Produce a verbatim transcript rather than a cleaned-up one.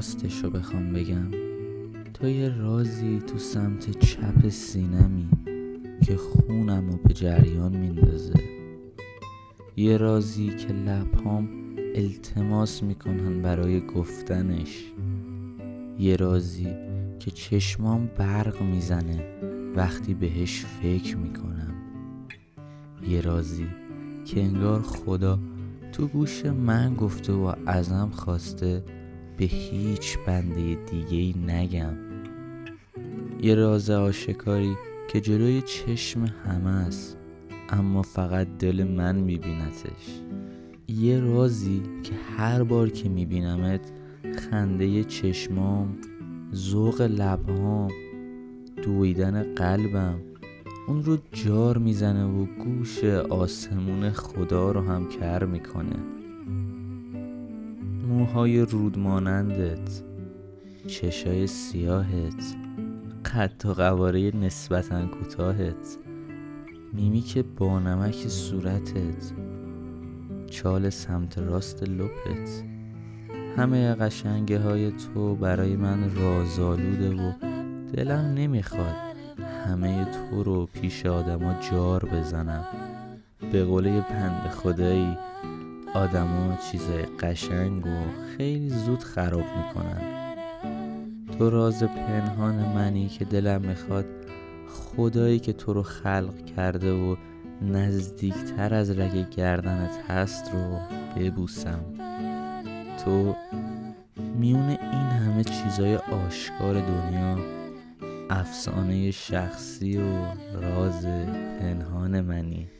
راستش رو بخوام بگم، تو یه رازی تو سمت چپ سینمی که خونم رو به جریان میندازه، یه رازی که لبهام التماس میکنن برای گفتنش، یه رازی که چشمام برق میزنه وقتی بهش فکر میکنم، یه رازی که انگار خدا تو گوش من گفته و ازم خواسته به هیچ بنده دیگه‌ای نگم، یه راز آشکاری که جلوی چشم همه است اما فقط دل من میبینتش، یه رازی که هر بار که میبینمت خنده چشمام، ذوق لبهام، دویدن قلبم اون رو جار میزنه و گوش آسمون خدا رو هم کر میکنه. موهای رودمانندت، چشای سیاهت، قد و قواره نسبتاً کوتاهت، میمیک با نمک صورتت، چال سمت راست لپت، همه قشنگی های تو برای من رازآلوده و دلم نمیخواد همه تو رو پیش آدما جار بزنم. به قوله بنده خدایی آدما چیزای قشنگ و خیلی زود خراب میکنن. تو راز پنهان منی که دلم میخواد خدایی که تو رو خلق کرده و نزدیکتر از رگ گردنت هست رو ببوسم. تو میون این همه چیزای آشکار دنیا، افسانه شخصی و راز پنهان منی.